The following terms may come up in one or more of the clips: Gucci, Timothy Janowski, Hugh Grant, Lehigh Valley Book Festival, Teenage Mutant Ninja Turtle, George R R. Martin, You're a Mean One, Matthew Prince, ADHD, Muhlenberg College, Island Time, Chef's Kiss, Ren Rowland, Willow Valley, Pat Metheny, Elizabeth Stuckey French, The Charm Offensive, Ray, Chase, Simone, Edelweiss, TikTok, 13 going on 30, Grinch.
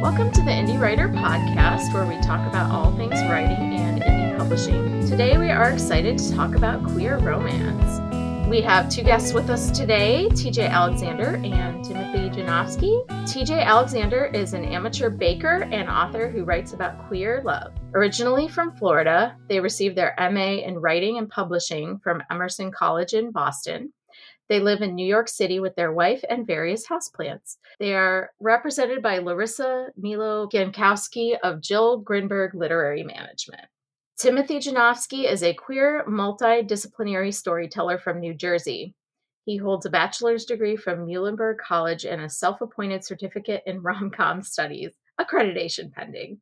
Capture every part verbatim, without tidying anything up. Welcome to the Indie Writer Podcast, where we talk about all things writing and indie publishing. Today we are excited to talk about queer romance. We have two guests with us today, T J Alexander and Timothy Janowski. T J Alexander is an amateur baker and author who writes about queer love. Originally from Florida, they received their M A in Writing and Publishing from Emerson College in Boston. They live in New York City with their wife and various houseplants. They are represented by Larissa Milo Gankowski of Jill Grinberg Literary Management. Timothy Janowski is a queer, multidisciplinary storyteller from New Jersey. He holds a bachelor's degree from Muhlenberg College and a self-appointed certificate in rom-com studies, accreditation pending.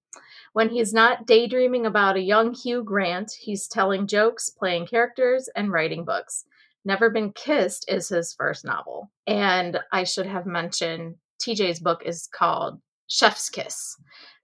When he's not daydreaming about a young Hugh Grant, he's telling jokes, playing characters, and writing books. Never Been Kissed is his first novel. And I should have mentioned T J's book is called Chef's Kiss.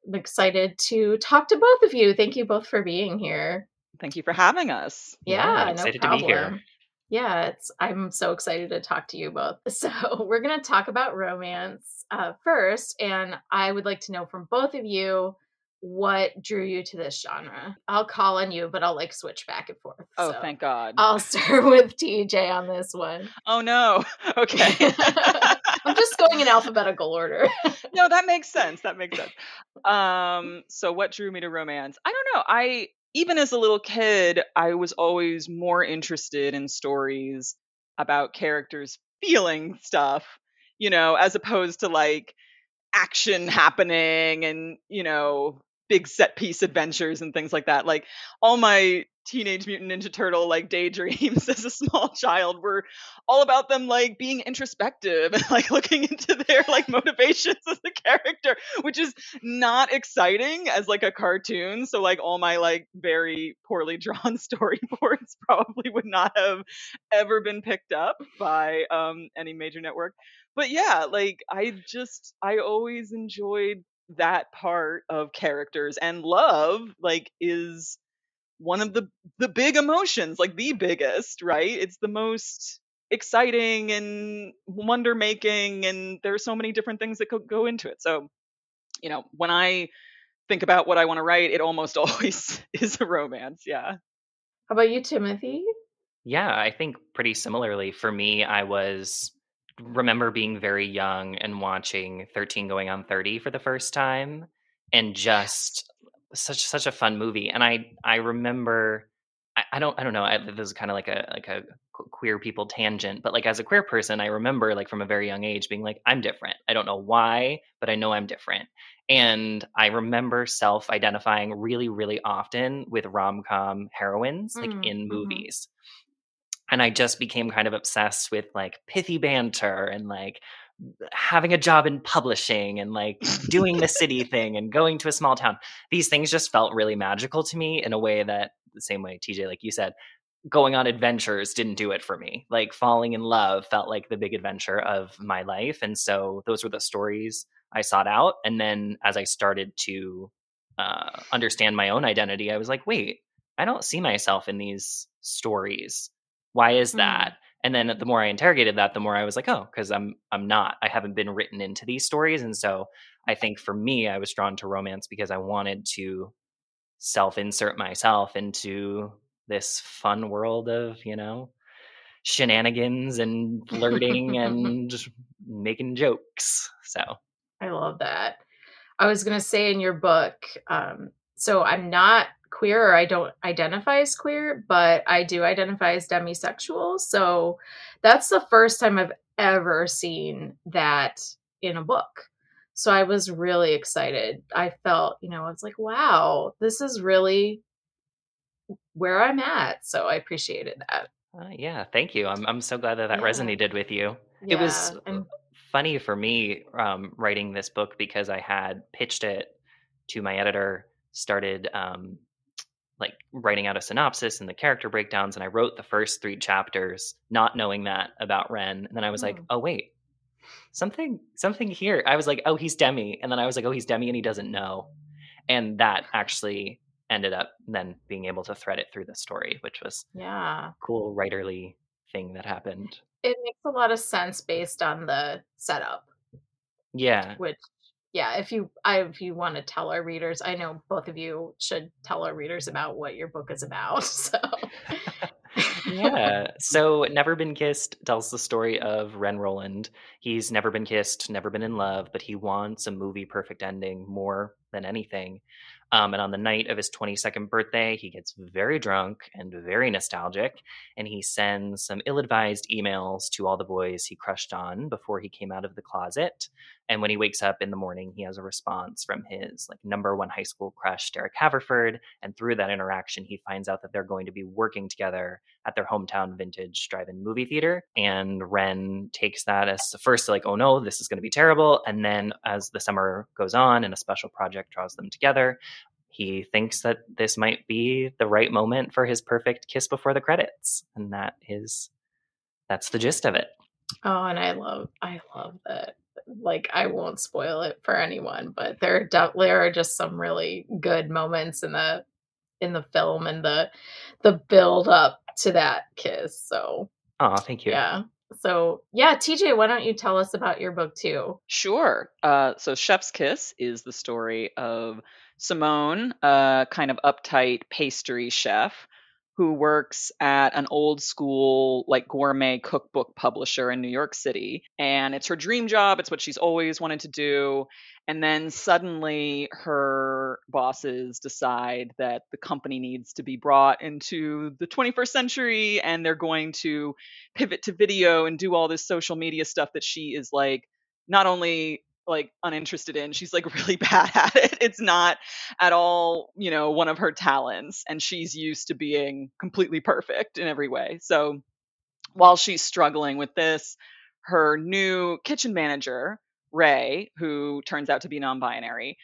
I'm excited to talk to both of you. Thank you both for being here. Thank you for having us. Yeah, yeah no excited problem. To be here. Yeah, it's, I'm so excited to talk to you both. So we're going to talk about romance uh, first, and I would like to know from both of you what drew you to this genre. I'll call on you, but I'll like switch back and forth. Oh, so thank God. I'll start with T J on this one. Oh, no. Okay. I'm just going in alphabetical order. No, that makes sense. That makes sense. Um, so what drew me to romance? I don't know. I, even as a little kid, I was always more interested in stories about characters feeling stuff, you know, as opposed to like action happening and, you know, big set piece adventures and things like that. Like all my Teenage Mutant Ninja Turtle like daydreams as a small child were all about them like being introspective and like looking into their like motivations as a character, which is not exciting as like a cartoon. So like all my like very poorly drawn storyboards probably would not have ever been picked up by um any major network. But yeah, like I just I always enjoyed that part of characters, and love like is one of the the big emotions, like the biggest, right? It's the most exciting and wonder making, and there are so many different things that could go into it. So, you know, when I think about what I want to write, it almost always is a romance. Yeah. How about you, Timothy? Yeah, I think pretty similarly. For me, I was remember being very young and watching thirteen going on thirty for the first time, and just such such a fun movie. And I I remember I, I don't I don't know I, this is kind of like a like a queer people tangent, but like as a queer person, I remember like from a very young age being like, I'm different. I don't know why, but I know I'm different. And I remember self-identifying really really often with rom-com heroines like mm-hmm. in movies. And I just became kind of obsessed with like pithy banter and like having a job in publishing and like doing the city thing and going to a small town. These things just felt really magical to me in a way that, the same way T J, like you said, going on adventures didn't do it for me. Like falling in love felt like the big adventure of my life. And so those were the stories I sought out. And then as I started to uh, understand my own identity, I was like, wait, I don't see myself in these stories. Why is that? Mm. And then the more I interrogated that, the more I was like, oh, because I'm I'm not. I haven't been written into these stories. And so I think for me, I was drawn to romance because I wanted to self-insert myself into this fun world of, you know, shenanigans and flirting and making jokes. So I love that. I was going to say in your book, um, so I'm not queer, or I don't identify as queer, but I do identify as demisexual. So that's the first time I've ever seen that in a book. So I was really excited. I felt, you know, I was like, wow, this is really where I'm at. So I appreciated that. Uh, yeah, thank you. I'm I'm so glad that that yeah. resonated with you. Yeah, it was I'm... funny for me um, writing this book because I had pitched it to my editor, started um, like writing out a synopsis and the character breakdowns. And I wrote the first three chapters, not knowing that about Ren. And then I was mm. like, oh, wait, something, something here. I was like, oh, he's demi. And then I was like, oh, he's demi and he doesn't know. And that actually ended up then being able to thread it through the story, which was yeah, a cool writerly thing that happened. It makes a lot of sense based on the setup. Yeah. Which, yeah, if you I, if you want to tell our readers, I know both of you should tell our readers about what your book is about. So yeah. So Never Been Kissed tells the story of Ren Rowland. He's never been kissed, never been in love, but he wants a movie perfect ending more than anything. Um, and on the night of his twenty-second birthday, he gets very drunk and very nostalgic, and he sends some ill-advised emails to all the boys he crushed on before he came out of the closet. And when he wakes up in the morning, he has a response from his like number one high school crush, Derek Haverford. And through that interaction, he finds out that they're going to be working together at their hometown vintage drive-in movie theater. And Ren takes that as the first like, oh no, this is going to be terrible. And then as the summer goes on and a special project draws them together, he thinks that this might be the right moment for his perfect kiss before the credits. And that is, that's the gist of it. Oh, and I love, I love that. Like, I won't spoil it for anyone, but there are definitely are just some really good moments in the, in the film and the, the build up to that kiss. So. Oh, thank you. Yeah. So, yeah, T J, why don't you tell us about your book, too? Sure. Uh, so Chef's Kiss is the story of Simone, a kind of uptight pastry chef who works at an old school, like, gourmet cookbook publisher in New York City. And it's her dream job. It's what she's always wanted to do. And then suddenly her bosses decide that the company needs to be brought into the twenty-first century, and they're going to pivot to video and do all this social media stuff that she is, like, not only like uninterested in, she's like really bad at it. It's not at all, you know, one of her talents, and she's used to being completely perfect in every way. So while she's struggling with this, her new kitchen manager, Ray, who turns out to be non-binary,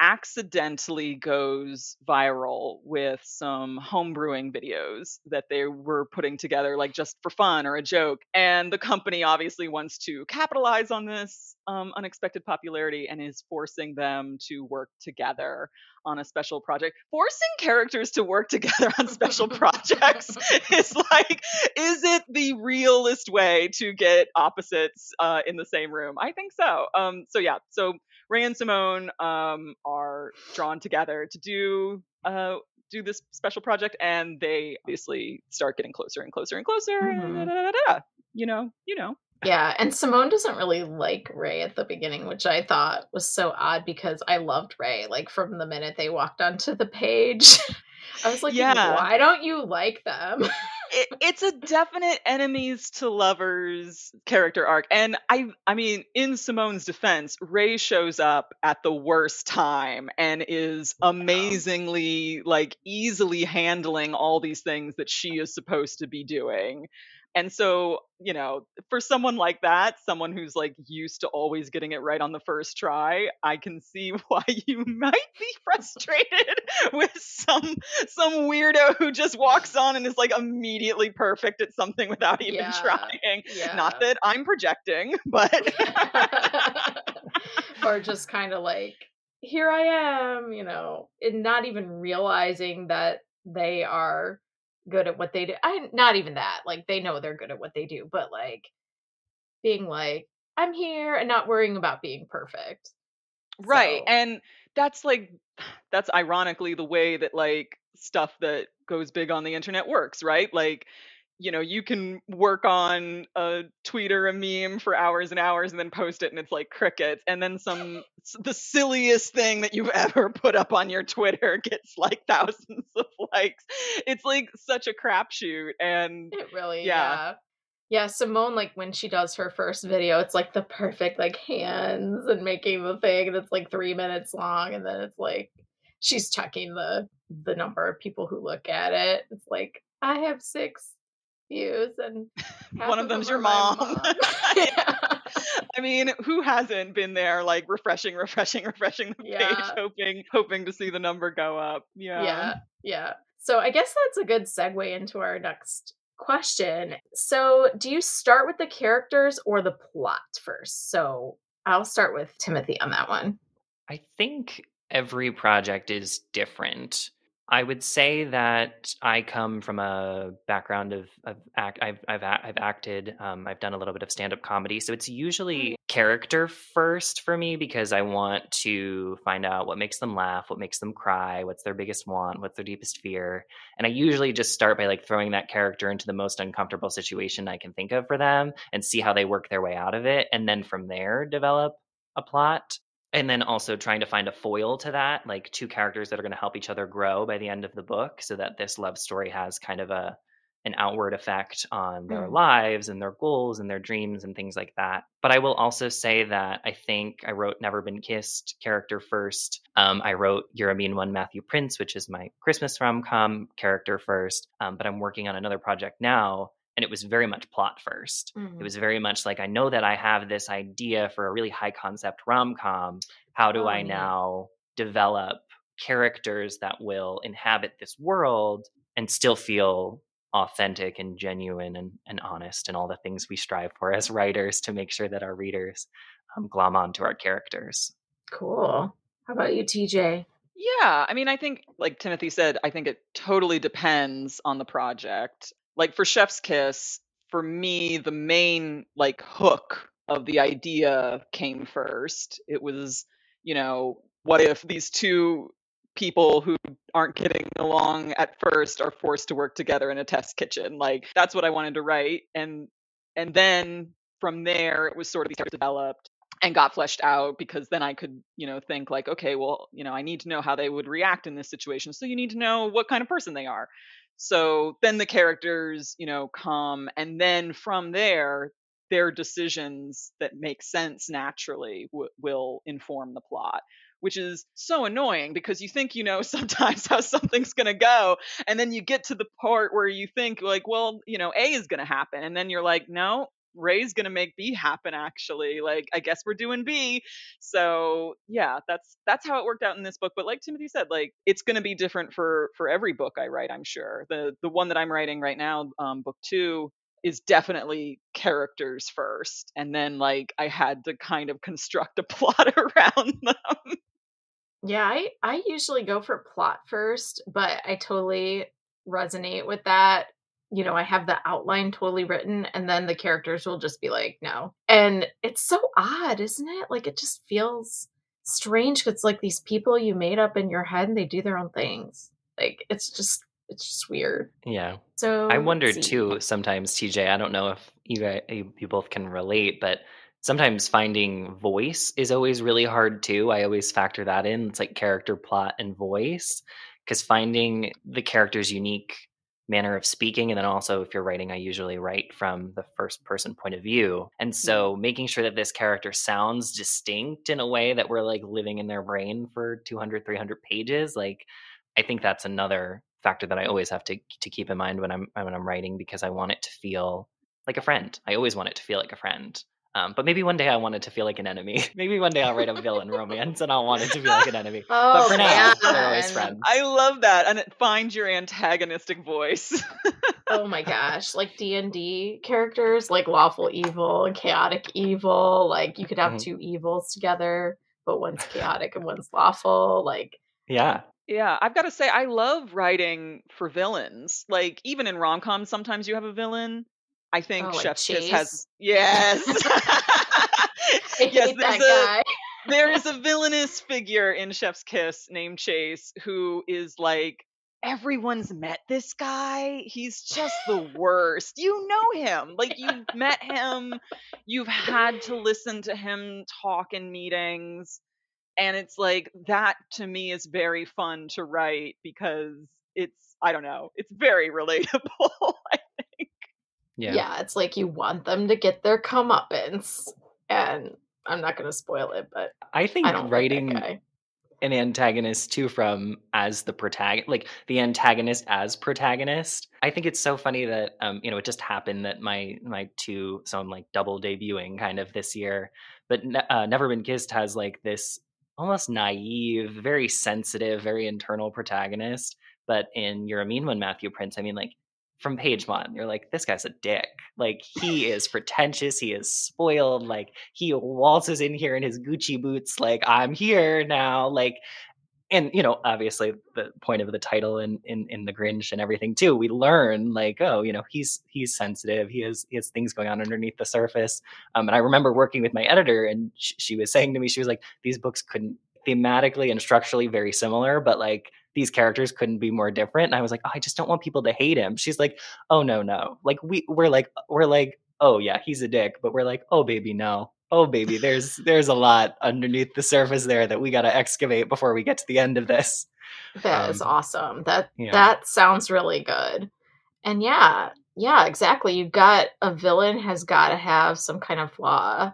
accidentally goes viral with some homebrewing videos that they were putting together, like just for fun or a joke. And the company obviously wants to capitalize on this um, unexpected popularity and is forcing them to work together on a special project. Forcing characters to work together on special projects is like, is it the realist way to get opposites uh, in the same room? I think so. Um, so yeah, so Ray and Simone um, are drawn together to do uh, do this special project, and they obviously start getting closer and closer and closer. Mm-hmm. And da, da, da, da, da. You know, you know. Yeah, and Simone doesn't really like Ray at the beginning, which I thought was so odd because I loved Ray. Like, from the minute they walked onto the page, I was like, yeah. Why don't you like them? It, it's a definite enemies to lovers character arc. And I I mean, in Simone's defense, Ray shows up at the worst time and is amazingly, like, easily handling all these things that she is supposed to be doing. And so, you know, for someone like that, someone who's like used to always getting it right on the first try, I can see why you might be frustrated with some some weirdo who just walks on and is like immediately perfect at something without even yeah. trying. Yeah. Not that I'm projecting, but or just kind of like, here I am, you know, and not even realizing that they are good at what they do. I not even that, like, they know they're good at what they do, but like being like, I'm here, and not worrying about being perfect. Right. So. And that's like, that's ironically the way that like stuff that goes big on the internet works, right? Like, you know, you can work on a tweet or a meme for hours and hours and then post it and it's like crickets. And then some, the silliest thing that you've ever put up on your Twitter gets like thousands of likes. It's like such a crapshoot. And it really, yeah. yeah. Yeah, Simone, like when she does her first video, it's like the perfect like hands and making the thing that's like three minutes long. And then it's like, she's checking the, the number of people who look at it. It's like, I have six. views and one of them's them your mom, mom. Yeah. I mean, who hasn't been there like refreshing refreshing refreshing the yeah. page hoping hoping to see the number go up. Yeah yeah yeah so I guess that's a good segue into our next question. So do you start with the characters or the plot first? So I'll start with Timothy on that one. I think every project is different. I would say that I come from a background of, of act. I've I've I've acted. Um, I've done a little bit of stand-up comedy, so it's usually character first for me because I want to find out what makes them laugh, what makes them cry, what's their biggest want, what's their deepest fear, and I usually just start by like throwing that character into the most uncomfortable situation I can think of for them and see how they work their way out of it, and then from there develop a plot. And then also trying to find a foil to that, like two characters that are going to help each other grow by the end of the book so that this love story has kind of a an outward effect on their mm. lives and their goals and their dreams and things like that. But I will also say that I think I wrote Never Been Kissed, character first. Um, I wrote You're a Mean One, Matthew Prince, which is my Christmas rom-com, character first. Um, but I'm working on another project now. And it was very much plot first. Mm-hmm. It was very much like, I know that I have this idea for a really high concept rom-com. How do oh, I yeah. now develop characters that will inhabit this world and still feel authentic and genuine and, and honest and all the things we strive for as writers to make sure that our readers um, glom onto our characters. Cool. How about you, T J? Yeah. I mean, I think like Timothy said, I think it totally depends on the project. Like for Chef's Kiss, for me, the main like hook of the idea came first. It was, you know, what if these two people who aren't getting along at first are forced to work together in a test kitchen? Like that's what I wanted to write. And and then from there, it was sort of developed and got fleshed out because then I could, you know, think like, okay, well, you know, I need to know how they would react in this situation. So you need to know what kind of person they are. So then the characters, you know, come, and then from there, their decisions that make sense naturally w- will inform the plot, which is so annoying because you think, you know, sometimes how something's going to go. And then you get to the part where you think like, well, you know, A is going to happen. And then you're like, no, Ray's going to make B happen. Actually, like, I guess we're doing B. So yeah, that's, that's how it worked out in this book. But like Timothy said, like, it's going to be different for, for every book I write. I'm sure the, the one that I'm writing right now, um, book two, is definitely characters first. And then like, I had to kind of construct a plot around them. Yeah. I, I usually go for plot first, but I totally resonate with that. You know, I have the outline totally written and then the characters will just be like, no. And it's so odd, isn't it? Like, it just feels strange because it's like these people you made up in your head and they do their own things. Like, it's just, it's just weird. Yeah. So I wonder too, sometimes, T J, I don't know if you guys, you both can relate, but sometimes finding voice is always really hard too. I always factor that in. It's like character, plot, and voice, because finding the character's unique manner of speaking. And then also if you're writing, I usually write from the first person point of view. And so making sure that this character sounds distinct in a way that we're like living in their brain for two hundred, three hundred pages. Like, I think that's another factor that I always have to to keep in mind when I'm, when I'm writing, because I want it to feel like a friend. I always want it to feel like a friend. Um, but maybe one day I want it to feel like an enemy. Maybe one day I'll write a villain romance and I'll want it to feel like an enemy. Oh, but for now, they're always friends. I love that. And find your antagonistic voice. Oh my gosh. Like D and D characters, like lawful evil and chaotic evil. Like you could have mm-hmm. two evils together, but one's chaotic and one's lawful. Like, yeah. Yeah, I've got to say, I love writing for villains. Like even in rom-coms, sometimes you have a villain. I think oh, Chef's Kiss has yes, yes. There's a, there is a villainous figure in Chef's Kiss named Chase who is like, everyone's met this guy. He's just the worst. You know him, like you've met him, you've had to listen to him talk in meetings, and it's like that to me is very fun to write because it's I don't know, it's very relatable. I think. Yeah. yeah, it's like you want them to get their comeuppance, and I'm not going to spoil it, but I think I writing like an antagonist too from as the protagonist, like the antagonist as protagonist. I think it's so funny that um, you know, it just happened that my my two, so I'm like double debuting kind of this year, but uh, Never Been Kissed has like this almost naive, very sensitive, very internal protagonist, but in You're a Mean One, Matthew Prince, I mean like. From page one, you're like, this guy's a dick. Like, he is pretentious. He is spoiled. Like, he waltzes in here in his Gucci boots. Like, I'm here now. Like, and, you know, obviously the point of the title and in, in, in the Grinch and everything too, we learn like, oh, you know, he's, he's sensitive. He has, he has things going on underneath the surface. Um, and I remember working with my editor, and sh- she was saying to me, she was like, these books couldn't thematically and structurally very similar, but like these characters couldn't be more different. And I was like, oh, I just don't want people to hate him. She's like, oh no, no. Like we we're like, we're like, oh yeah, he's a dick, but we're like, oh baby, no. Oh baby, there's there's a lot underneath the surface there that we got to excavate before we get to the end of this. That um, is awesome. That yeah. that sounds really good. And yeah, yeah, exactly. You've got a villain has got to have some kind of flaw,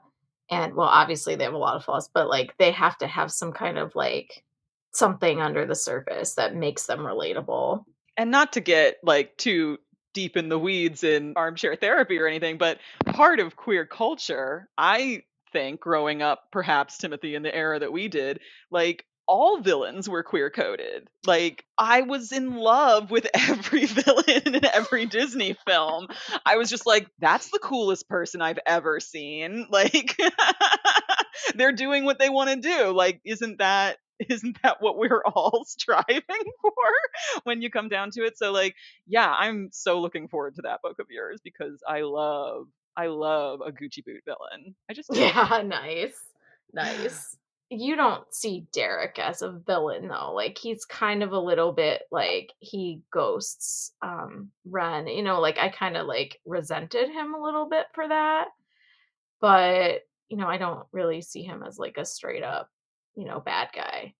and well, obviously they have a lot of flaws, but like they have to have some kind of like something under the surface that makes them relatable. And not to get like too deep in the weeds in armchair therapy or anything, but part of queer culture, I think, growing up, perhaps Timothy, in the era that we did, like all villains were queer coded. Like I was in love with every villain in every Disney film. I was just like, that's the coolest person I've ever seen. Like they're doing what they want to do. Like, isn't that Isn't that what we're all striving for when you come down to it? So like, yeah, I'm so looking forward to that book of yours because I love, I love a Gucci boot villain. I just, yeah, nice, nice. You don't see Derek as a villain though. Like he's kind of a little bit like he ghosts um, Ren, you know, like I kind of like resented him a little bit for that, but you know, I don't really see him as like a straight up, you know, bad guy.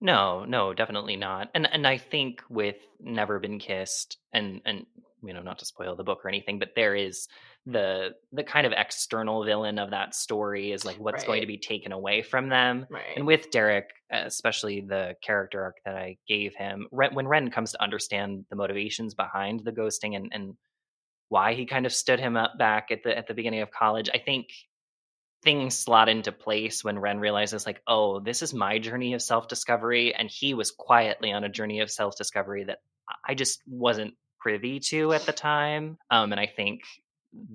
No, no, definitely not. And and I think with Never Been Kissed, and and you know, not to spoil the book or anything, but there is the the kind of external villain of that story is like what's right. going to be taken away from them. Right. And with Derek, especially the character arc that I gave him, Ren, when Ren comes to understand the motivations behind the ghosting and and why he kind of stood him up back at the at the beginning of college, I think things slot into place when Ren realizes like, oh, this is my journey of self-discovery. And he was quietly on a journey of self-discovery that I just wasn't privy to at the time. Um, and I think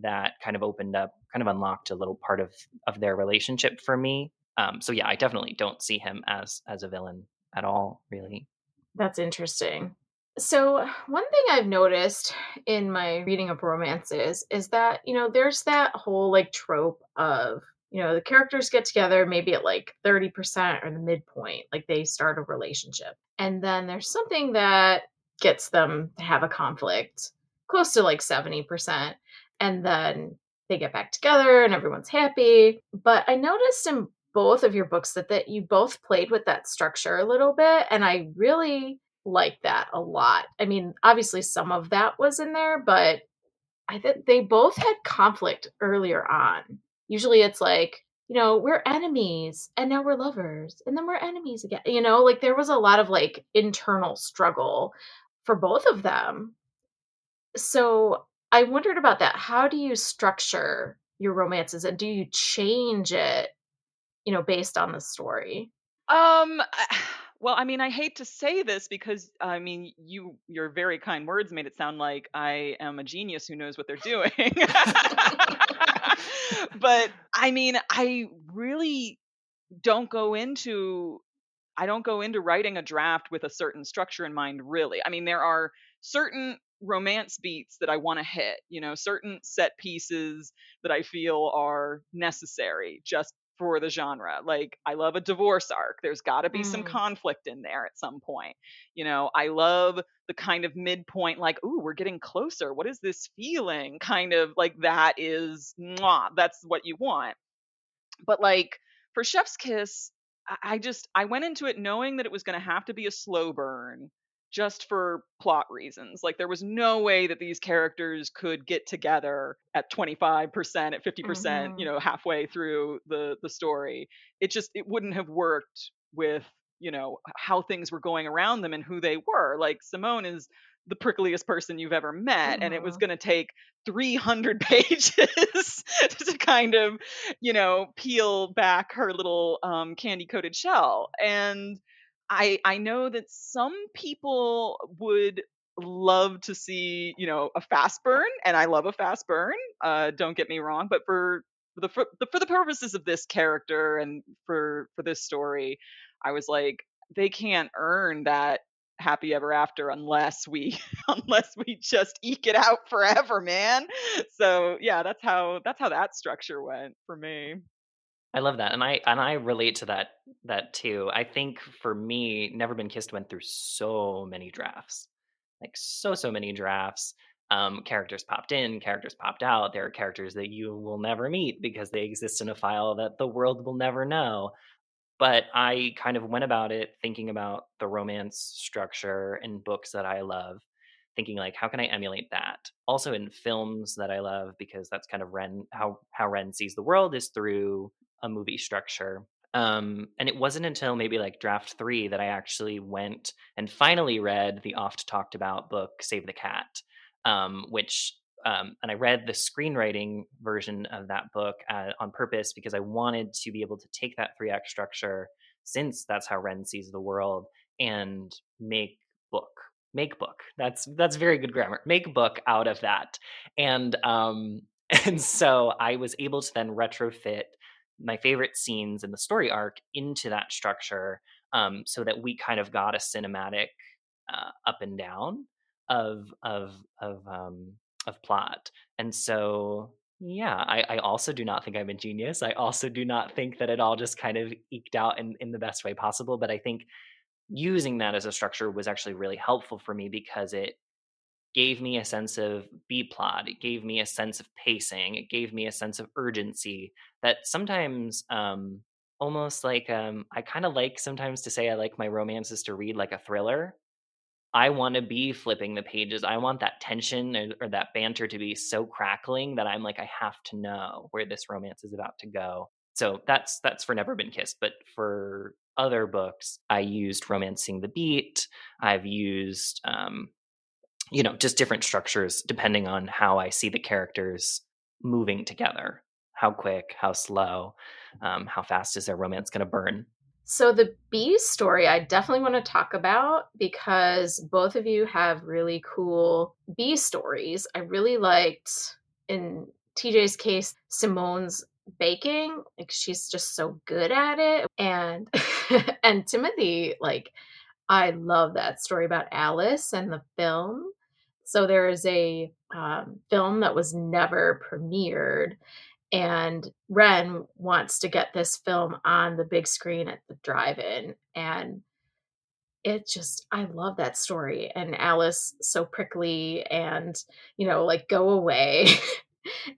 that kind of opened up, kind of unlocked a little part of, of their relationship for me. Um, so yeah, I definitely don't see him as, as a villain at all, really. That's interesting. So one thing I've noticed in my reading of romances is that, you know, there's that whole like trope of, you know, the characters get together maybe at like thirty percent or the midpoint, like they start a relationship. And then there's something that gets them to have a conflict close to like seventy percent. And then they get back together and everyone's happy. But I noticed in both of your books that, that you both played with that structure a little bit. And I really like that a lot. I mean, obviously some of that was in there, but I think they both had conflict earlier on. Usually it's like, you know, we're enemies and now we're lovers and then we're enemies again. You know, like there was a lot of like internal struggle for both of them. So I wondered about that. How do you structure your romances and do you change it, you know, based on the story? Um, I- Well, I mean, I hate to say this because, I mean, you your very kind words made it sound like I am a genius who knows what they're doing. But, I mean, I really don't go into, I don't go into writing a draft with a certain structure in mind, really. I mean, there are certain romance beats that I want to hit, you know, certain set pieces that I feel are necessary just for the genre. Like I love a divorce arc. There's got to be mm. some conflict in there at some point. You know, I love the kind of midpoint, like, ooh, we're getting closer. What is this feeling? Kind of like that is, mwah, that's what you want. But like for Chef's Kiss, I just, I went into it knowing that it was going to have to be a slow burn just for plot reasons. Like there was no way that these characters could get together at twenty-five percent, at fifty percent, mm-hmm. you know, halfway through the the story. It just, it wouldn't have worked with, you know, how things were going around them and who they were. Like Simone is the prickliest person you've ever met. Mm-hmm. And it was going to take three hundred pages to kind of, you know, peel back her little um, candy coated shell. And I, I know that some people would love to see, you know, a fast burn, and I love a fast burn. Uh, don't get me wrong, but for the for the purposes of this character and for for this story, I was like, they can't earn that happy ever after unless we unless we just eke it out forever, man. So yeah, that's how that's how that structure went for me. I love that. And I and I relate to that that too. I think for me, Never Been Kissed went through so many drafts. Like so so many drafts. Um, characters popped in, characters popped out. There are characters that you will never meet because they exist in a file that the world will never know. But I kind of went about it thinking about the romance structure in books that I love, thinking like, how can I emulate that? Also in films that I love, because that's kind of Ren, how, how Ren sees the world is through a movie structure. Um, and it wasn't until maybe like draft three that I actually went and finally read the oft talked about book, Save the Cat, um, which, um, and I read the screenwriting version of that book uh, on purpose because I wanted to be able to take that three act structure, since that's how Ren sees the world, and make book, make book. That's, that's very good grammar, make book out of that. And, um, and so I was able to then retrofit my favorite scenes in the story arc into that structure, um, so that we kind of got a cinematic uh, up and down of, of, of, um, of plot. And so, yeah, I, I also do not think I'm a genius. I also do not think that it all just kind of eked out in, in the best way possible. But I think using that as a structure was actually really helpful for me because it gave me a sense of B plot. It gave me a sense of pacing. It gave me a sense of urgency that sometimes, um, almost like, um, I kind of like sometimes to say, I like my romances to read like a thriller. I want to be flipping the pages. I want that tension or, or that banter to be so crackling that I'm like, I have to know where this romance is about to go. So that's, that's for Never Been Kissed. But for other books, I used Romancing the Beat. I've used, um, you know, just different structures depending on how I see the characters moving together. How quick, how slow, um, how fast is their romance going to burn? So the B story I definitely want to talk about because both of you have really cool B stories. I really liked, in T J's case, Simone's baking. Like she's just so good at it. And and Timothy, like I love that story about Alice and the film. So there is a um, film that was never premiered. And Ren wants to get this film on the big screen at the drive-in. And it just, I love that story. And Alice, so prickly and, you know, like, go away.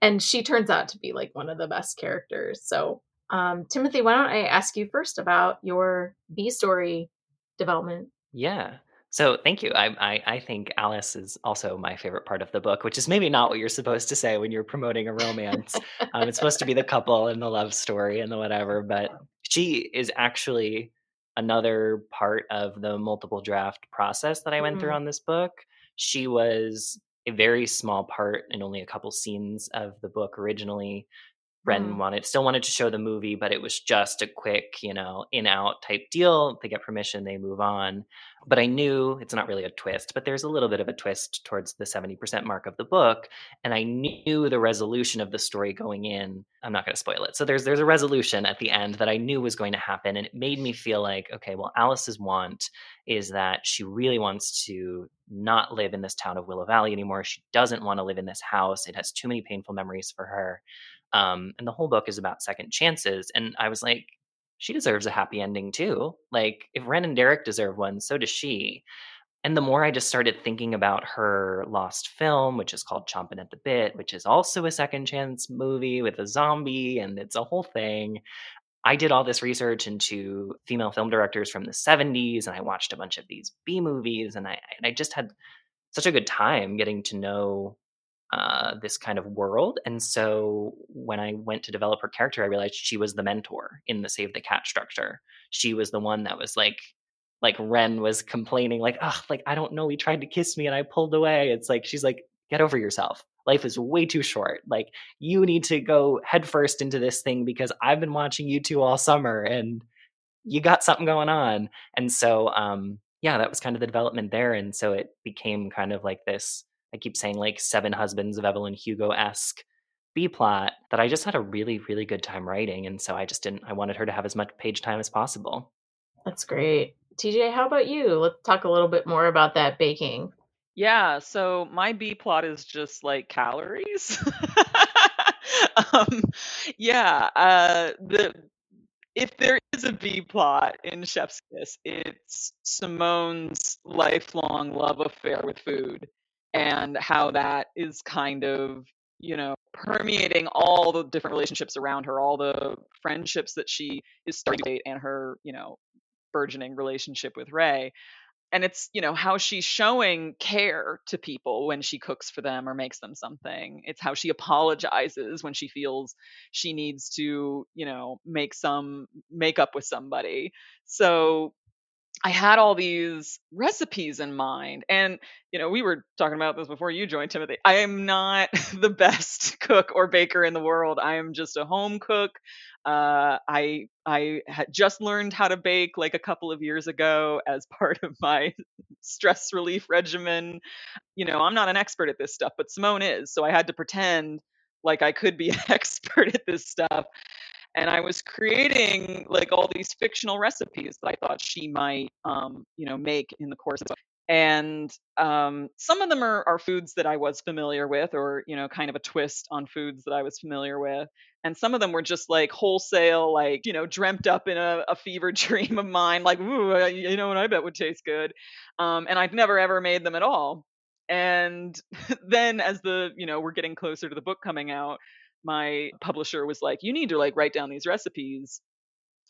And she turns out to be like one of the best characters. So, um, Timothy, why don't I ask you first about your B story development? Yeah. So thank you. I, I I think Alice is also my favorite part of the book, which is maybe not what you're supposed to say when you're promoting a romance. um, it's supposed to be the couple and the love story and the whatever, but she is actually another part of the multiple draft process that I went mm-hmm. through on this book. She was a very small part in only a couple scenes of the book originally. Ren mm-hmm. wanted, still wanted to show the movie, but it was just a quick, you know, in-out type deal. They get permission, they move on. But I knew it's not really a twist, but there's a little bit of a twist towards the seventy percent mark of the book. And I knew the resolution of the story going in. I'm not going to spoil it. So there's there's a resolution at the end that I knew was going to happen. And it made me feel like, okay, well, Alice's want is that she really wants to not live in this town of Willow Valley anymore. She doesn't want to live in this house. It has too many painful memories for her. Um, and the whole book is about second chances. And I was like, she deserves a happy ending too. Like if Ren and Derek deserve one, so does she. And the more I just started thinking about her lost film, which is called Chomping at the Bit, which is also a second chance movie with a zombie and it's a whole thing. I did all this research into female film directors from the seventies and I watched a bunch of these B movies and I, and I just had such a good time getting to know Uh, this kind of world. And so when I went to develop her character, I realized she was the mentor in the Save the Cat structure. She was the one that was like, like Ren was complaining, like, oh, like, I don't know. He tried to kiss me and I pulled away. It's like, she's like, get over yourself. Life is way too short. Like you need to go headfirst into this thing because I've been watching you two all summer and you got something going on. And so, um, yeah, that was kind of the development there. And so it became kind of like this, I keep saying like Seven Husbands of Evelyn Hugo-esque B-plot that I just had a really, really good time writing. And so I just didn't, I wanted her to have as much page time as possible. That's great. T J, how about you? Let's talk a little bit more about that baking. Yeah, so my B plot is just like calories. um, yeah, uh, the if there is a B plot in Chef's Kiss, it's Simone's lifelong love affair with food and how that is kind of, you know, permeating all the different relationships around her, all the friendships that she is starting to date, and her, you know, burgeoning relationship with Ray. And it's, you know, how she's showing care to people when she cooks for them or makes them something. It's how she apologizes when she feels she needs to, you know, make some make up with somebody. So I had all these recipes in mind. And, you know, we were talking about this before you joined, Timothy. I am not the best cook or baker in the world. I am just a home cook. Uh, I I had just learned how to bake like a couple of years ago as part of my stress relief regimen. You know, I'm not an expert at this stuff, but Simone is. So I had to pretend like I could be an expert at this stuff. And I was creating like all these fictional recipes that I thought she might, um, you know, make in the course of the book. And um, some of them are, are foods that I was familiar with, or, you know, kind of a twist on foods that I was familiar with. And some of them were just like wholesale, like, you know, dreamt up in a, a fever dream of mine, like, ooh, you know what I bet would taste good. Um, and I'd never, ever made them at all. And then as the, you know, we're getting closer to the book coming out, my publisher was like, you need to like write down these recipes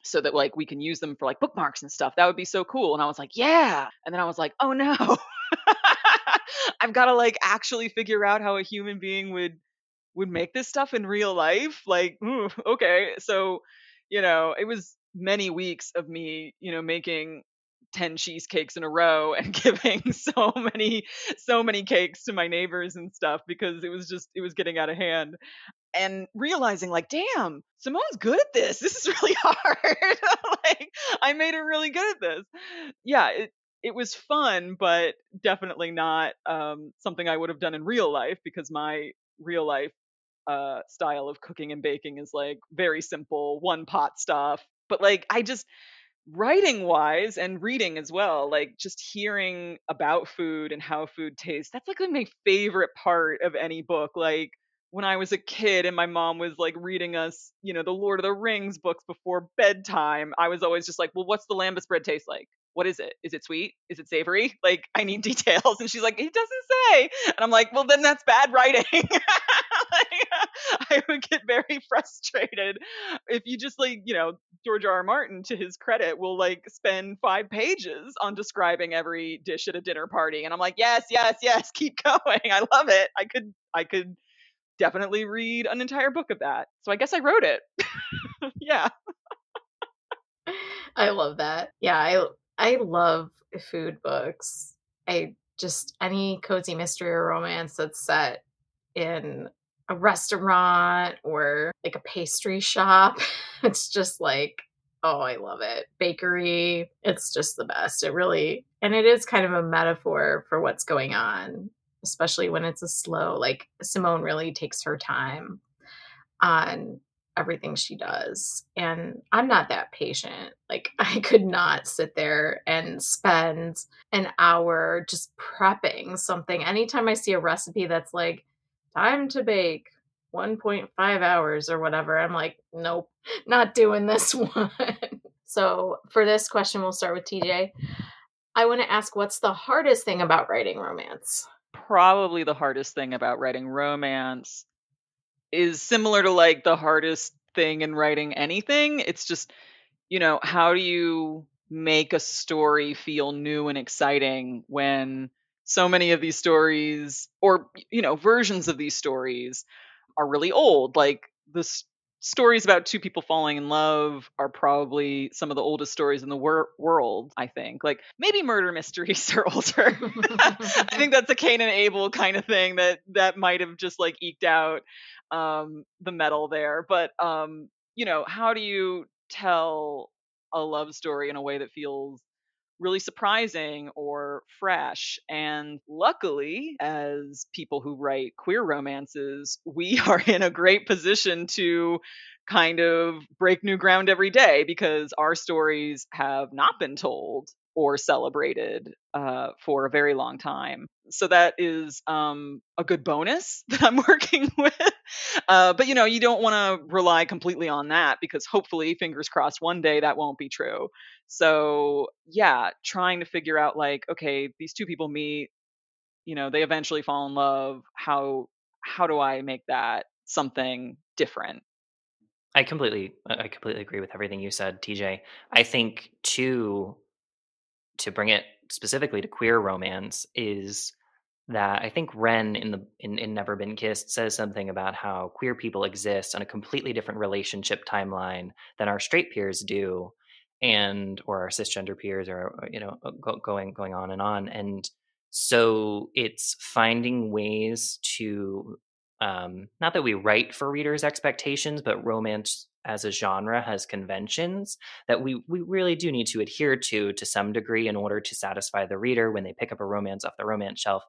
so that like we can use them for like bookmarks and stuff. That would be so cool. And I was like, yeah. And then I was like, oh no, I've got to like actually figure out how a human being would would make this stuff in real life. Like, ooh, okay. So, you know, it was many weeks of me, you know, making ten cheesecakes in a row and giving so many, so many cakes to my neighbors and stuff, because it was just, it was getting out of hand, and realizing like, damn, Simone's good at this. This is really hard. Like, I made her really good at this. Yeah. It, it was fun, but definitely not um, something I would have done in real life, because my real life uh, style of cooking and baking is like very simple, one pot stuff. But like, I just, writing wise and reading as well, like just hearing about food and how food tastes, that's like my favorite part of any book. Like when I was a kid and my mom was like reading us, you know, the Lord of the Rings books before bedtime, I was always just like, well, what's the Lambeth bread taste like? What is it? Is it sweet? Is it savory? Like, I need details. And she's like, it doesn't say. And I'm like, well, then that's bad writing. Like, I would get very frustrated if you just like, you know, George R R. Martin, to his credit, will like spend five pages on describing every dish at a dinner party. And I'm like, yes, yes, yes, keep going. I love it. I could, I could definitely read an entire book of that. So I guess I wrote it. Yeah. I love that. Yeah. I, I love food books. I just, any cozy mystery or romance that's set in a restaurant or like a pastry shop. It's just like, oh, I love it. Bakery. It's just the best. It really, and it is kind of a metaphor for what's going on, especially when it's a slow, like Simone really takes her time on everything she does. And I'm not that patient. Like I could not sit there and spend an hour just prepping something. Anytime I see a recipe that's like, time to bake one point five hours or whatever, I'm like, nope, not doing this one. So for this question, we'll start with T J. I want to ask, what's the hardest thing about writing romance? Probably the hardest thing about writing romance is similar to like the hardest thing in writing anything. It's just, you know, how do you make a story feel new and exciting when so many of these stories, or, you know, versions of these stories are really old. Like the s- stories about two people falling in love are probably some of the oldest stories in the wor- world, I think. Like maybe murder mysteries are older. I think that's a Cain and Abel kind of thing that that might have just like eked out um, the metal there. But, um, you know, how do you tell a love story in a way that feels really surprising or fresh? And luckily, as people who write queer romances, we are in a great position to kind of break new ground every day, because our stories have not been told or celebrated uh, for a very long time. So that is um, a good bonus that I'm working with. Uh, but, you know, you don't want to rely completely on that because hopefully, fingers crossed, one day that won't be true. So, yeah, trying to figure out like, okay, these two people meet, you know, they eventually fall in love. How how do I make that something different? I completely I completely agree with everything you said, T J. I think, too, to bring it specifically to queer romance is that I think Ren in the in, in Never Been Kissed says something about how queer people exist on a completely different relationship timeline than our straight peers do, and or our cisgender peers, or you know, go, going going on and on. And so it's finding ways to um, not that we write for readers' expectations, but romance as a genre has conventions that we we really do need to adhere to to some degree in order to satisfy the reader. When they pick up a romance off the romance shelf,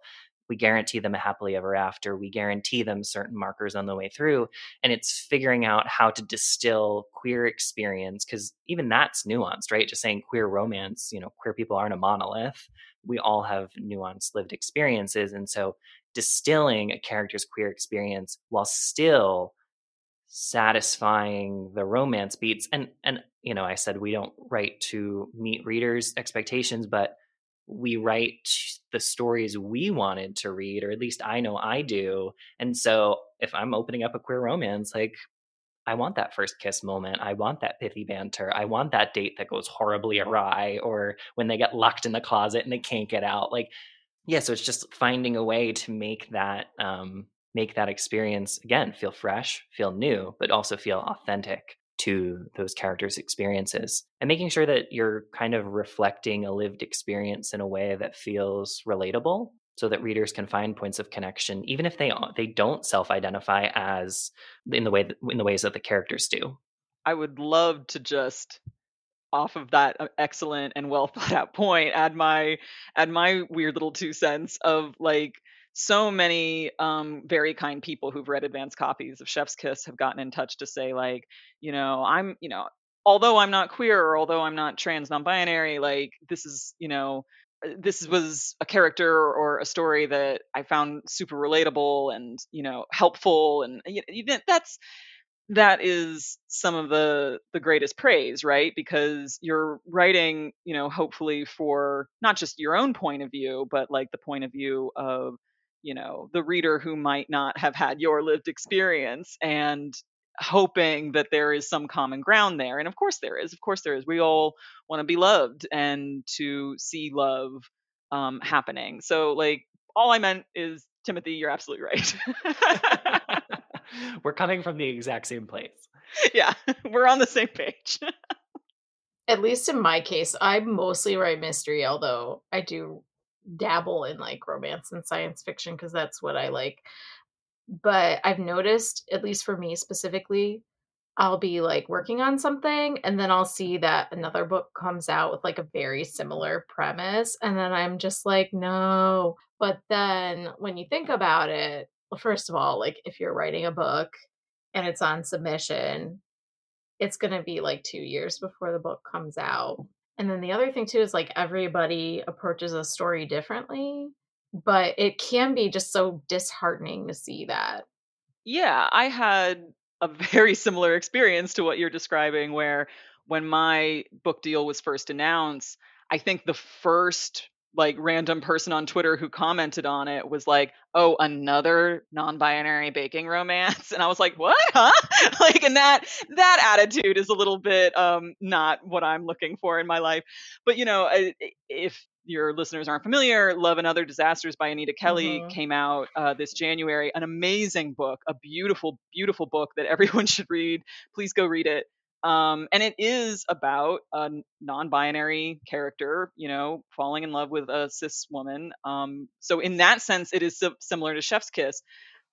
we guarantee them a happily ever after. We guarantee them certain markers on the way through. And it's figuring out how to distill queer experience, because even that's nuanced, right? Just saying queer romance, you know, queer people aren't a monolith. We all have nuanced lived experiences. And so distilling a character's queer experience while still satisfying the romance beats. And, and, you know, I said, we don't write to meet readers' expectations, but we write the stories we wanted to read, or at least I know I do. And so if I'm opening up a queer romance, like I want that first kiss moment. I want that pithy banter. I want that date that goes horribly awry, or when they get locked in the closet and they can't get out. Like, yeah. So it's just finding a way to make that, um, make that experience, again, feel fresh, feel new, but also feel authentic to those characters' experiences. And making sure that you're kind of reflecting a lived experience in a way that feels relatable so that readers can find points of connection, even if they they don't self-identify as in the way in the ways that the characters do. I would love to just, off of that excellent and well thought out point, add my add my weird little two cents of like, so many um, very kind people who've read advanced copies of Chef's Kiss have gotten in touch to say, like, you know, I'm, you know, although I'm not queer, or although I'm not trans, non-binary, like, this is, you know, this was a character or a story that I found super relatable and, you know, helpful. And you know, that's, that is some of the, the greatest praise, right? Because you're writing, you know, hopefully for not just your own point of view, but like the point of view of, you know, the reader who might not have had your lived experience, and hoping that there is some common ground there. And of course there is, of course there is. We all want to be loved and to see love um, happening. So like, all I meant is, Timothy, you're absolutely right. We're coming from the exact same place. Yeah, we're on the same page. At least in my case, I mostly write mystery, although I do dabble in like romance and science fiction because that's what I like. But I've noticed, at least for me specifically, I'll be like working on something and then I'll see that another book comes out with like a very similar premise, and then I'm just like, no. But then when you think about it, well, first of all, like if you're writing a book and it's on submission, it's going to be like two years before the book comes out. And then the other thing, too, is like everybody approaches a story differently, but it can be just so disheartening to see that. Yeah, I had a very similar experience to what you're describing, where when my book deal was first announced, I think the first like random person on Twitter who commented on it was like, oh, another non-binary baking romance. And I was like, what, huh? Like, and that, that attitude is a little bit um, not what I'm looking for in my life. But, you know, if your listeners aren't familiar, Love and Other Disasters by Anita Kelly mm-hmm. came out uh, this January, an amazing book, a beautiful, beautiful book that everyone should read. Please go read it. Um, and it is about a non-binary character, you know, falling in love with a cis woman. Um, so in that sense, it is similar to Chef's Kiss.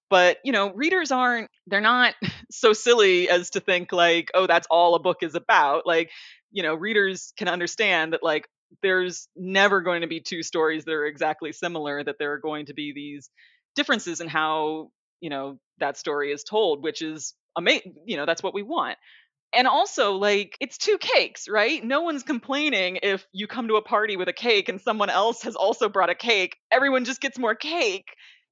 But, you know, readers aren't, they're not so silly as to think like, oh, that's all a book is about. Like, you know, readers can understand that like, there's never going to be two stories that are exactly similar, that there are going to be these differences in how, you know, that story is told, which is amazing. You know, that's what we want. And also, like, it's two cakes, right? No one's complaining if you come to a party with a cake and someone else has also brought a cake. Everyone just gets more cake.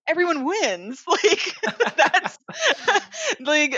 Everyone wins. Like, that's like,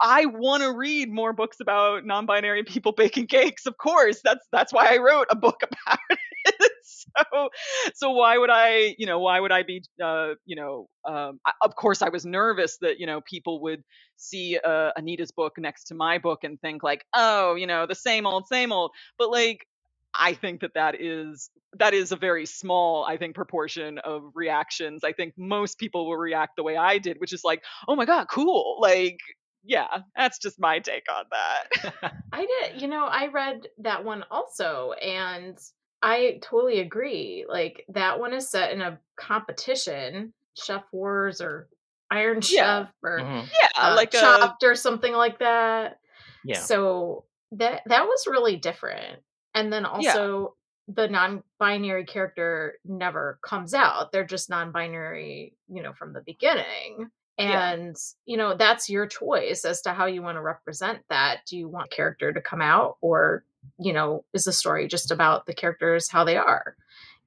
I want to read more books about non-binary people baking cakes. Of course, that's that's why I wrote a book about it. So, so why would I, you know, why would I be, uh, you know, um, I, of course I was nervous that, you know, people would see uh, Anita's book next to my book and think like, oh, you know, the same old, same old. But like, I think that that is, that is a very small, I think, proportion of reactions. I think most people will react the way I did, which is like, oh my God, cool. Like, yeah, that's just my take on that. I did, you know, I read that one also, and I totally agree. Like, that one is set in a competition, Chef Wars or Iron yeah. Chef or mm-hmm. yeah, uh, like Chopped a... or something like that. Yeah. So that that was really different. And then also yeah. the non-binary character never comes out. They're just non-binary, you know, from the beginning. And, yeah. you know, that's your choice as to how you want to represent that. Do you want a character to come out, or, you know, is the story just about the characters, how they are?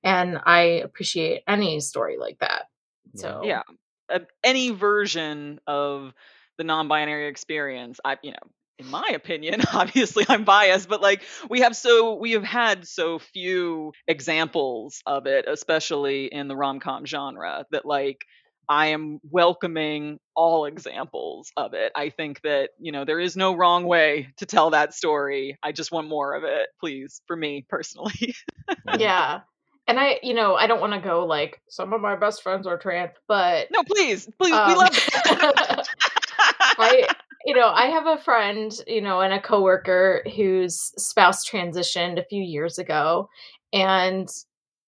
And I appreciate any story like that. Yeah. So, yeah, uh, any version of the non-binary experience, I, you know, in my opinion, obviously I'm biased, but like we have so we have had so few examples of it, especially in the rom-com genre, that like I am welcoming all examples of it. I think that, you know, there is no wrong way to tell that story. I just want more of it, please, for me personally. Yeah. And I, you know, I don't want to go like, some of my best friends are trans, but... No, please, please, um, we love it. I, you know, I have a friend, you know, and a coworker whose spouse transitioned a few years ago, and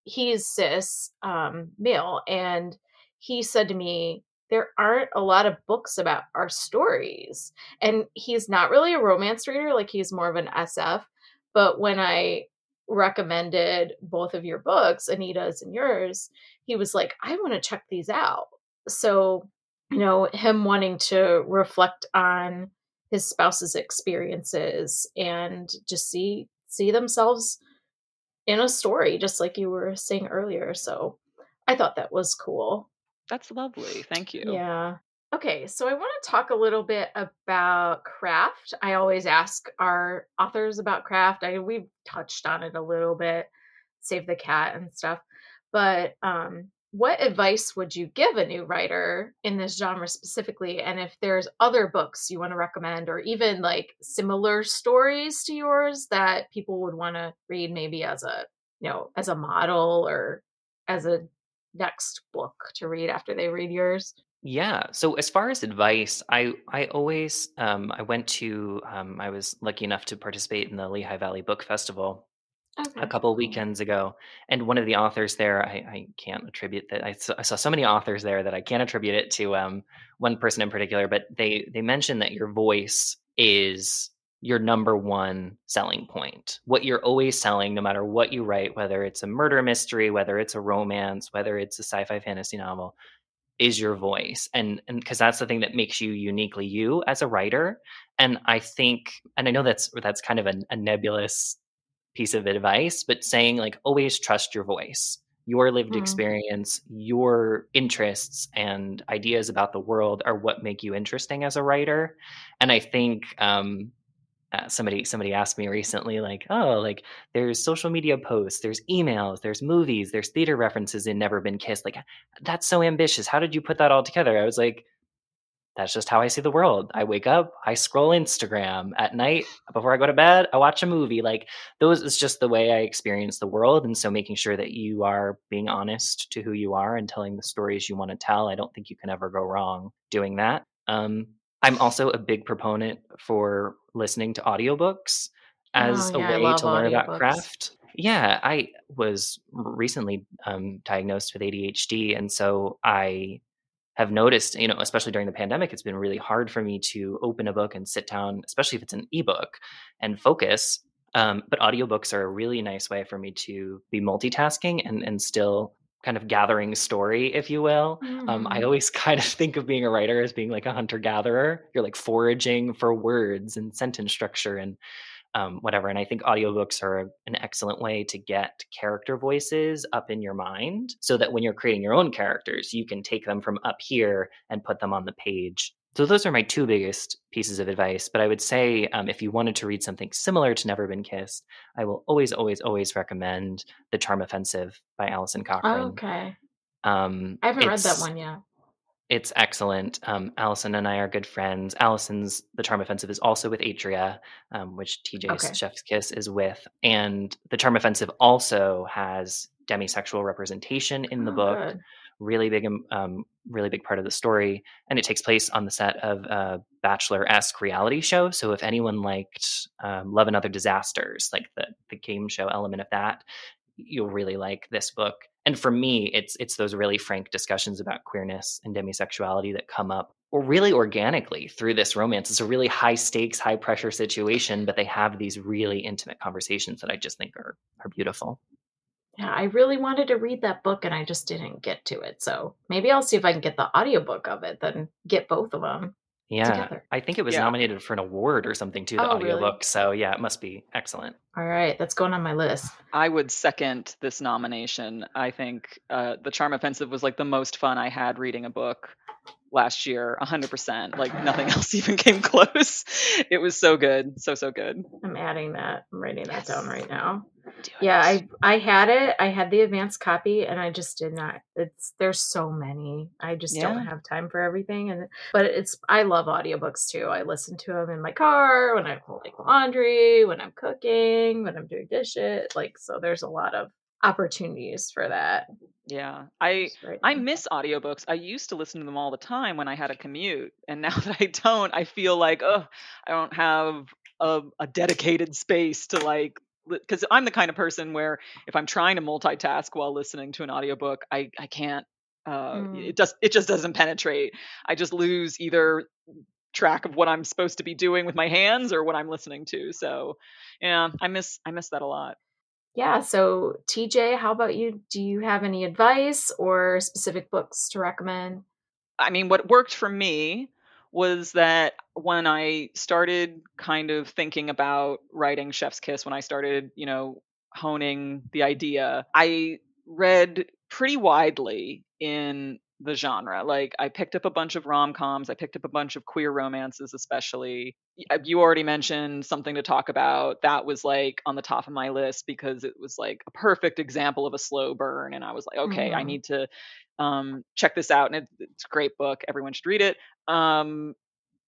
he's cis, um, male, and he said to me, there aren't a lot of books about our stories. And he's not really a romance reader. Like, he's more of an S F. But when I recommended both of your books, Anita's and yours, he was like, I want to check these out. So, you know, him wanting to reflect on his spouse's experiences and just see, see themselves in a story, just like you were saying earlier. So I thought that was cool. That's lovely. Thank you. Yeah. Okay. So I want to talk a little bit about craft. I always ask our authors about craft. I mean, we've touched on it a little bit, Save the Cat and stuff, but, um, what advice would you give a new writer in this genre specifically? And if there's other books you want to recommend, or even like similar stories to yours that people would want to read, maybe as a, you know, as a model or as a next book to read after they read yours? Yeah. So as far as advice, I, I always, um, I went to, um, I was lucky enough to participate in the Lehigh Valley Book Festival okay. a couple weekends ago. And one of the authors there, I, I can't attribute that. I saw, I saw so many authors there that I can't attribute it to um, one person in particular, but they, they mentioned that your voice is your number one selling point, what you're always selling, no matter what you write, whether it's a murder mystery, whether it's a romance, whether it's a sci-fi fantasy novel, is your voice. And and because that's the thing that makes you uniquely you as a writer. And I think, and I know that's that's kind of a, a nebulous piece of advice, but saying like, always trust your voice, your lived mm. experience, your interests and ideas about the world are what make you interesting as a writer. And I think, um, Uh, somebody somebody asked me recently, like, oh, like there's social media posts, there's emails, there's movies, there's theater references in Never Been Kissed. Like, that's so ambitious. How did you put that all together? I was like, that's just how I see the world. I wake up, I scroll Instagram at night before I go to bed, I watch a movie. Like, those is just the way I experience the world. And so making sure that you are being honest to who you are and telling the stories you want to tell. I don't think you can ever go wrong doing that. Um, I'm also a big proponent for listening to audiobooks as oh, yeah, a way to learn audiobooks. About craft. Yeah, I was recently um, diagnosed with A D H D. And so I have noticed, you know, especially during the pandemic, it's been really hard for me to open a book and sit down, especially if it's an ebook, and focus. Um, but audiobooks are a really nice way for me to be multitasking and, and still kind of gathering story, if you will. Mm-hmm. Um, I always kind of think of being a writer as being like a hunter-gatherer. You're like foraging for words and sentence structure and um, whatever. And I think audiobooks are an excellent way to get character voices up in your mind so that when you're creating your own characters, you can take them from up here and put them on the page. So those are my two biggest pieces of advice. But I would say um, if you wanted to read something similar to Never Been Kissed, I will always, always, always recommend The Charm Offensive by Allison Cochrane. Oh, okay. Um, I haven't read that one yet. It's excellent. Um, Allison and I are good friends. Allison's The Charm Offensive is also with Atria, um, which T J's okay. Chef's Kiss is with. And The Charm Offensive also has demisexual representation in the oh, book. Good. Really big, um, really big part of the story, and it takes place on the set of a Bachelor-esque reality show. So, if anyone liked um, Love and Other Disasters, like the the game show element of that, you'll really like this book. And for me, it's it's those really frank discussions about queerness and demisexuality that come up or really organically through this romance. It's a really high stakes, high pressure situation, but they have these really intimate conversations that I just think are are beautiful. Yeah, I really wanted to read that book and I just didn't get to it. So maybe I'll see if I can get the audiobook of it, then get both of them yeah. together. I think it was yeah. nominated for an award or something too, the oh, audiobook. Really? So yeah, it must be excellent. All right, that's going on my list. I would second this nomination. I think uh, The Charm Offensive was like the most fun I had reading a book last year, one hundred percent. Like nothing else even came close. It was so good. So, so good. I'm adding that. I'm writing that yes. down right now. Yeah, I I had it. I had the advanced copy and I just did not. It's there's so many. I just yeah. don't have time for everything. And but it's I love audiobooks too. I listen to them in my car, when I'm like laundry, when I'm cooking, when I'm doing dishes. Like so there's a lot of opportunities for that. Yeah. I I miss audiobooks. I used to listen to them all the time when I had a commute, and now that I don't, I feel like, oh, I don't have a, a dedicated space to like because I'm the kind of person where if I'm trying to multitask while listening to an audiobook, I, I can't, uh, mm. it just, it just doesn't penetrate. I just lose either track of what I'm supposed to be doing with my hands or what I'm listening to. So yeah, I miss, I miss that a lot. Yeah. So T J, how about you? Do you have any advice or specific books to recommend? I mean, what worked for me was that when I started kind of thinking about writing Chef's Kiss, when I started, you know, honing the idea, I read pretty widely in the genre. Like I picked up a bunch of rom-coms. I picked up a bunch of queer romances, especially. You already mentioned Something to Talk About. That was like on the top of my list because it was like a perfect example of a slow burn. And I was like, okay, mm-hmm. I need to um, check this out. And it, it's a great book. Everyone should read it. Um,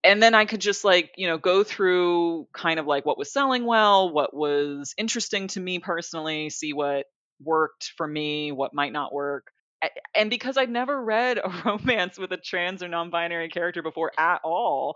and then I could just like, you know, go through kind of like what was selling well, what was interesting to me personally, see what worked for me, what might not work. And because I'd never read a romance with a trans or non-binary character before at all,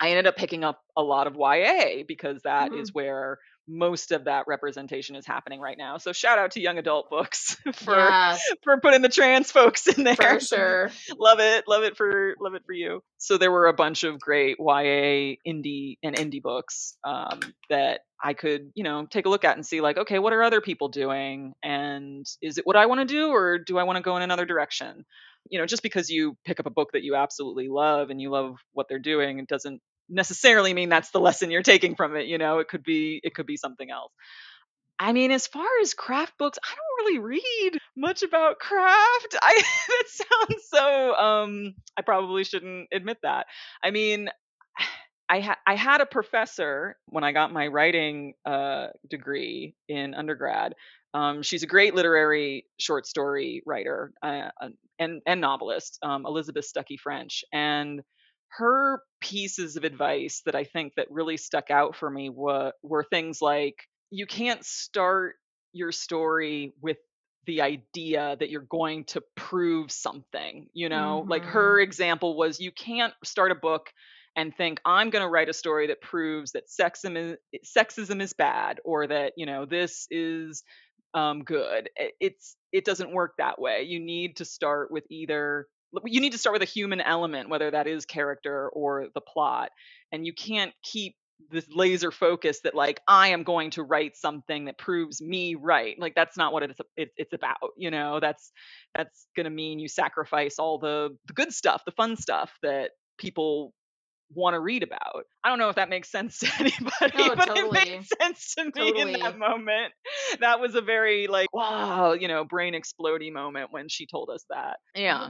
I ended up picking up a lot of Y A because that mm-hmm. is where most of that representation is happening right now. So shout out to young adult books for yes. for putting the trans folks in there. For sure. Love it. Love it for love it for you. So there were a bunch of great Y A indie and indie books um, that I could, you know, take a look at and see like, okay, what are other people doing? And is it what I want to do or do I want to go in another direction? You know, just because you pick up a book that you absolutely love and you love what they're doing, it doesn't necessarily mean that's the lesson you're taking from it. You know, it could be, it could be something else. I mean, as far as craft books, I don't really read much about craft. I, that sounds so, um, I probably shouldn't admit that. I mean, I had, I had a professor when I got my writing uh, degree in undergrad. Um, she's a great literary short story writer uh, and, and novelist, um, Elizabeth Stuckey French. And her pieces of advice that I think that really stuck out for me were, were things like, you can't start your story with the idea that you're going to prove something, you know, mm-hmm. like her example was you can't start a book and think I'm going to write a story that proves that sexism is, sexism is bad or that, you know, this is um, good. It, it's, it doesn't work that way. You need to start with either You need to start with a human element, whether that is character or the plot. And you can't keep this laser focus that like, I am going to write something that proves me right. Like, that's not what it's, it, it's about, you know, that's, that's going to mean you sacrifice all the, the good stuff, the fun stuff that people want to read about. I don't know if that makes sense to anybody, oh, but totally. It makes sense to me totally. In that moment. That was a very like, wow, you know, brain exploding moment when she told us that. Yeah.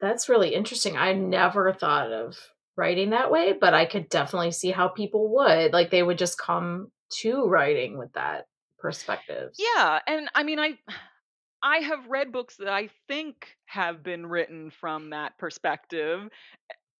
That's really interesting. I never thought of writing that way, but I could definitely see how people would, like, they would just come to writing with that perspective. Yeah. And I mean, I, I have read books that I think have been written from that perspective,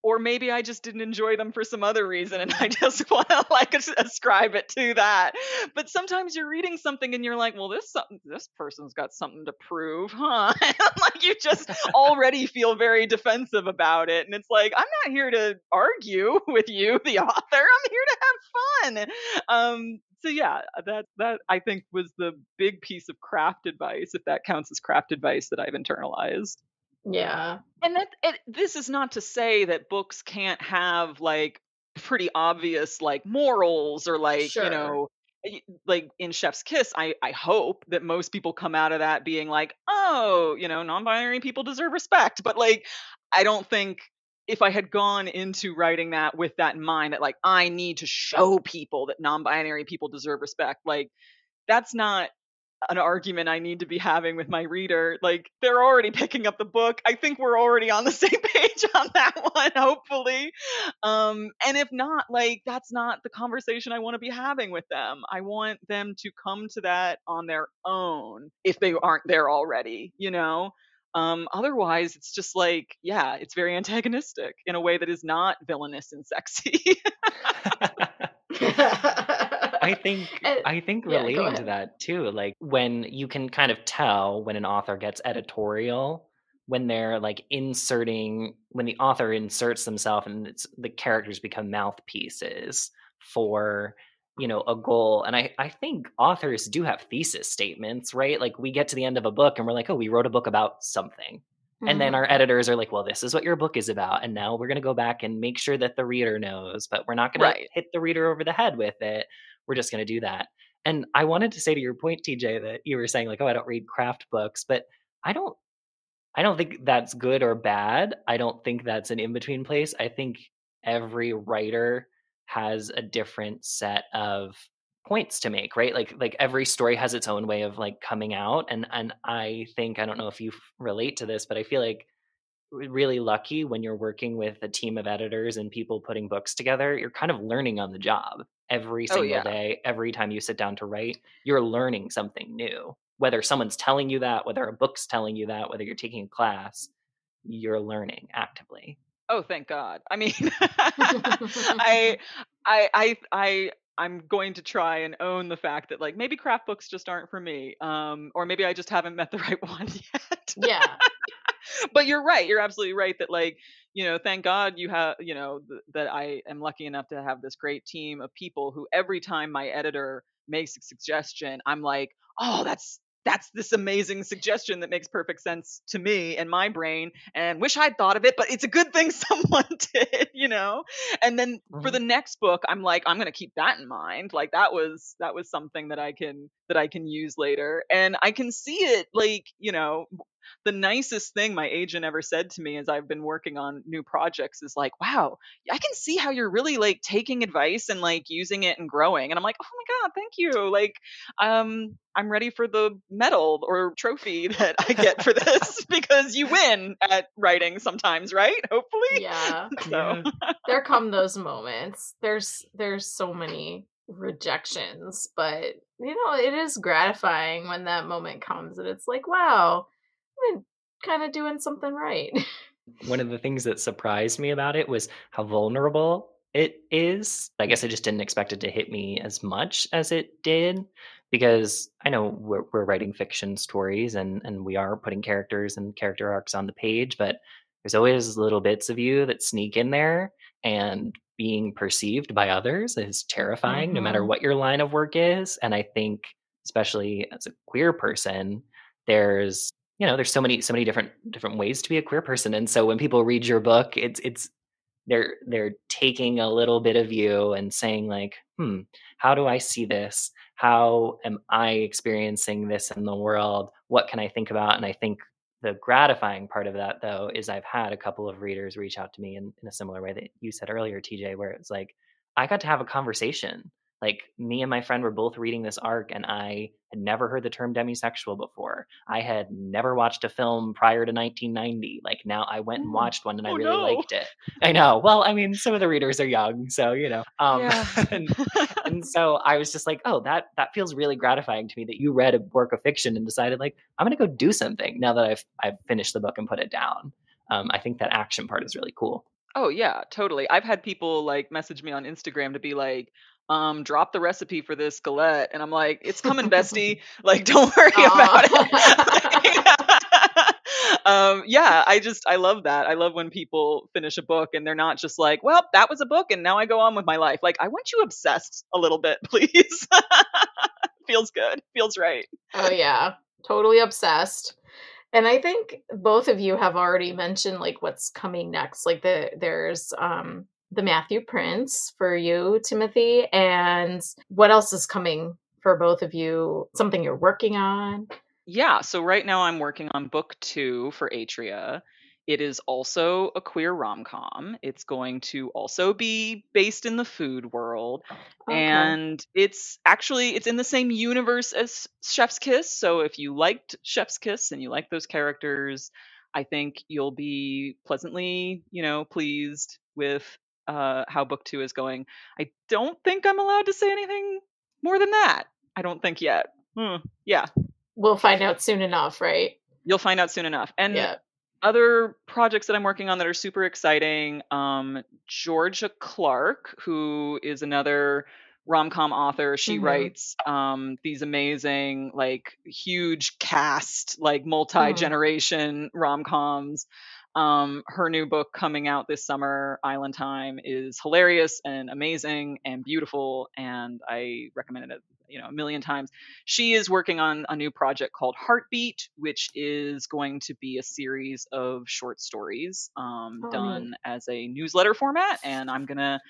or maybe I just didn't enjoy them for some other reason, and I just want to like ascribe it to that. But sometimes you're reading something and you're like, well, this this person's got something to prove, huh? Like, you just already feel very defensive about it. And it's like, I'm not here to argue with you, the author. I'm here to have fun. Um, so yeah, that that I think was the big piece of craft advice, if that counts as craft advice, that I've internalized. Yeah. And that it, this is not to say that books can't have like pretty obvious like morals or like, sure. you know, like in Chef's Kiss, I, I hope that most people come out of that being like, oh, you know, non-binary people deserve respect. But like, I don't think if I had gone into writing that with that in mind, that like, I need to show people that non-binary people deserve respect, like, that's not an argument I need to be having with my reader. Like, they're already picking up the book. I think we're already on the same page on that one, hopefully. Um, and if not, like, that's not the conversation I want to be having with them. I want them to come to that on their own if they aren't there already, you know? Um, otherwise, it's just like, yeah, it's very antagonistic in a way that is not villainous and sexy. I think I think relating yeah, to that too, like when you can kind of tell when an author gets editorial, when they're like inserting, when the author inserts themselves and it's, the characters become mouthpieces for, you know, a goal. And I, I think authors do have thesis statements, right? Like, we get to the end of a book and we're like, oh, we wrote a book about something. Mm-hmm. And then our editors are like, well, this is what your book is about. And now we're going to go back and make sure that the reader knows, but we're not going right. to hit the reader over the head with it. We're just going to do that. And I wanted to say to your point, T J, that you were saying like, oh, I don't read craft books, but I don't, I don't think that's good or bad. I don't think that's an in-between place. I think every writer has a different set of points to make, right? Like, like every story has its own way of like coming out. And, and I think, I don't know if you relate to this, but I feel like really lucky when you're working with a team of editors and people putting books together, you're kind of learning on the job every single oh, yeah. day. Every time you sit down to write, you're learning something new, whether someone's telling you that, whether a book's telling you that, whether you're taking a class, you're learning actively. Oh, thank God. I mean, I, I, I, I, I'm going to try and own the fact that like, maybe craft books just aren't for me. Um, or maybe I just haven't met the right one yet. Yeah. But you're right. You're absolutely right that like, you know, thank God you have, you know, th- that I am lucky enough to have this great team of people who every time my editor makes a suggestion, I'm like, oh, that's, that's this amazing suggestion that makes perfect sense to me and my brain, and wish I'd thought of it, but it's a good thing someone did, you know? And then mm-hmm. for the next book, I'm like, I'm going to keep that in mind. Like that was, that was something that I can, that I can use later. And I can see it like, you know, the nicest thing my agent ever said to me as I've been working on new projects is like, wow, I can see how you're really like taking advice and like using it and growing. And I'm like, oh my God, thank you. Like, um, I'm ready for the medal or trophy that I get for this because you win at writing sometimes, right? Hopefully. Yeah. So. There come those moments. There's, there's so many rejections, but you know, it is gratifying when that moment comes and it's like, wow, I'm kind of doing something right. One of the things that surprised me about it was how vulnerable it is. I guess I just didn't expect it to hit me as much as it did, because I know we're, we're writing fiction stories and, and we are putting characters and character arcs on the page, but there's always little bits of you that sneak in there, and being perceived by others is terrifying, mm-hmm. no matter what your line of work is. And I think, especially as a queer person, there's you know, there's so many, so many different, different ways to be a queer person. And so when people read your book, it's, it's, they're, they're taking a little bit of you and saying like, hmm, how do I see this? How am I experiencing this in the world? What can I think about? And I think the gratifying part of that, though, is I've had a couple of readers reach out to me in, in a similar way that you said earlier, T J, where it's like, I got to have a conversation. Like, me and my friend were both reading this arc, and I had never heard the term demisexual before. I had never watched a film prior to nineteen ninety. Like, now I went and watched one, and oh, I really no. liked it. I know. Well, I mean, some of the readers are young, so, you know. Um, yeah. and, and so I was just like, oh, that that feels really gratifying to me that you read a work of fiction and decided, like, I'm going to go do something now that I've, I've finished the book and put it down. Um, I think that action part is really cool. Oh, yeah, totally. I've had people, like, message me on Instagram to be like, um, drop the recipe for this galette. And I'm like, it's coming, bestie. Like, don't worry Aww. about it. like, um, yeah, I just, I love that. I love when people finish a book and they're not just like, well, that was a book and now I go on with my life. Like, I want you obsessed a little bit, please. Feels good. Feels right. Oh, yeah. Totally obsessed. And I think both of you have already mentioned, like, what's coming next. Like, the, there's, um, the Matthew Prince for you, Timothy, and what else is coming for both of you? Something you're working on? Yeah, so right now I'm working on book two for Atria. It is also a queer rom-com. It's going to also be based in the food world. Okay. And it's actually, it's in the same universe as Chef's Kiss. So if you liked Chef's Kiss and you like those characters, I think you'll be pleasantly, you know, pleased with Uh, how book two is going. I don't think I'm allowed to say anything more than that. I don't think yet. Hmm. Yeah. We'll find out soon enough, right? You'll find out soon enough. And yeah. Other projects that I'm working on that are super exciting. Um, Georgia Clark, who is another rom-com author, she mm-hmm. writes um, these amazing, like, huge cast, like, multi-generation mm-hmm. rom-coms. Um, her new book coming out this summer, Island Time, is hilarious and amazing and beautiful, and I recommend it, you know, a million times. She is working on a new project called Heartbeat, which is going to be a series of short stories um, oh. done as a newsletter format, and I'm gonna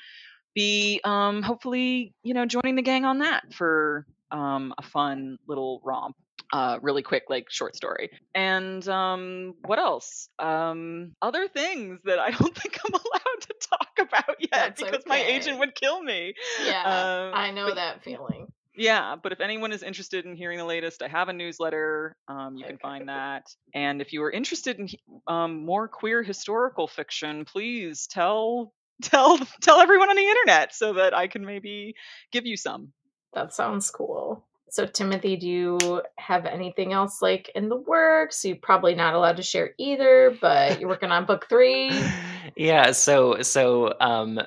be um, hopefully, you know, joining the gang on that for um, a fun little romp. Uh, really quick, like, short story. And um, what else? Um, other things that I don't think I'm allowed to talk about yet. That's because okay. my agent would kill me. Yeah, um, I know but, that feeling. Yeah, but if anyone is interested in hearing the latest, I have a newsletter. Um, you okay. can find that. And if you are interested in um, more queer historical fiction, please tell tell tell everyone on the internet so that I can maybe give you some. That sounds cool. So, Timothy, do you have anything else, like, in the works? You're probably not allowed to share either, but you're working on book three. Yeah. So, so, um,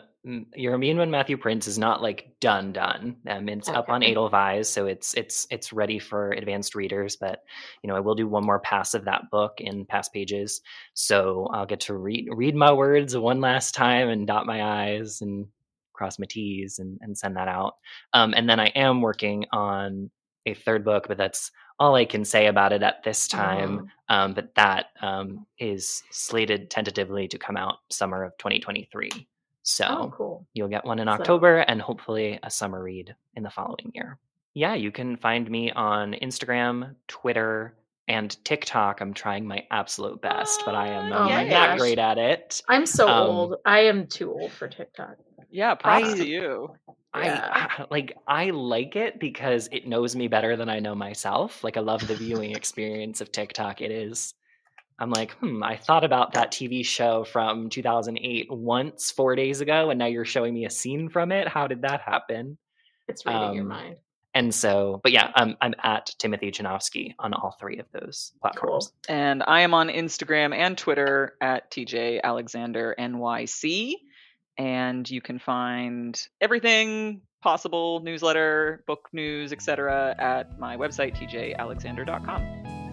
You're a Mean One, Matthew Prince is not, like, done, done. Um, it's okay. up on Edelweiss, so it's it's it's ready for advanced readers. But, you know, I will do one more pass of that book in past pages, so I'll get to read read my words one last time and dot my I's and cross my T's and, and send that out. Um, and then I am working on a third book, but that's all I can say about it at this time. Oh. Um, but that um, is slated tentatively to come out summer of twenty twenty-three. So oh, cool. You'll get one in October so. and hopefully a summer read in the following year. Yeah, you can find me on Instagram, Twitter, and TikTok. I'm trying my absolute best, but I am um, yeah, not great at it. I'm so um, old. I am too old for TikTok. Yeah, props I, to you. I, yeah. I like I like it because it knows me better than I know myself. Like, I love the viewing experience of TikTok. It is. I'm like, hmm, I thought about that T V show from two thousand eight once four days ago, and now you're showing me a scene from it. How did that happen? It's reading um, your mind. And so, but yeah, um, I'm at Timothy Janowski on all three of those platforms. Cool. And I am on Instagram and Twitter at T J Alexander N Y C. And you can find everything possible, newsletter, book news, et cetera, at my website, T J Alexander dot com.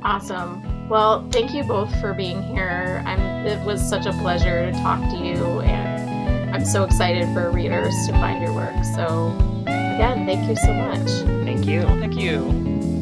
Awesome. Well, thank you both for being here. I'm, it was such a pleasure to talk to you, and I'm so excited for readers to find your work. So, again, thank you so much. Thank you. Thank you.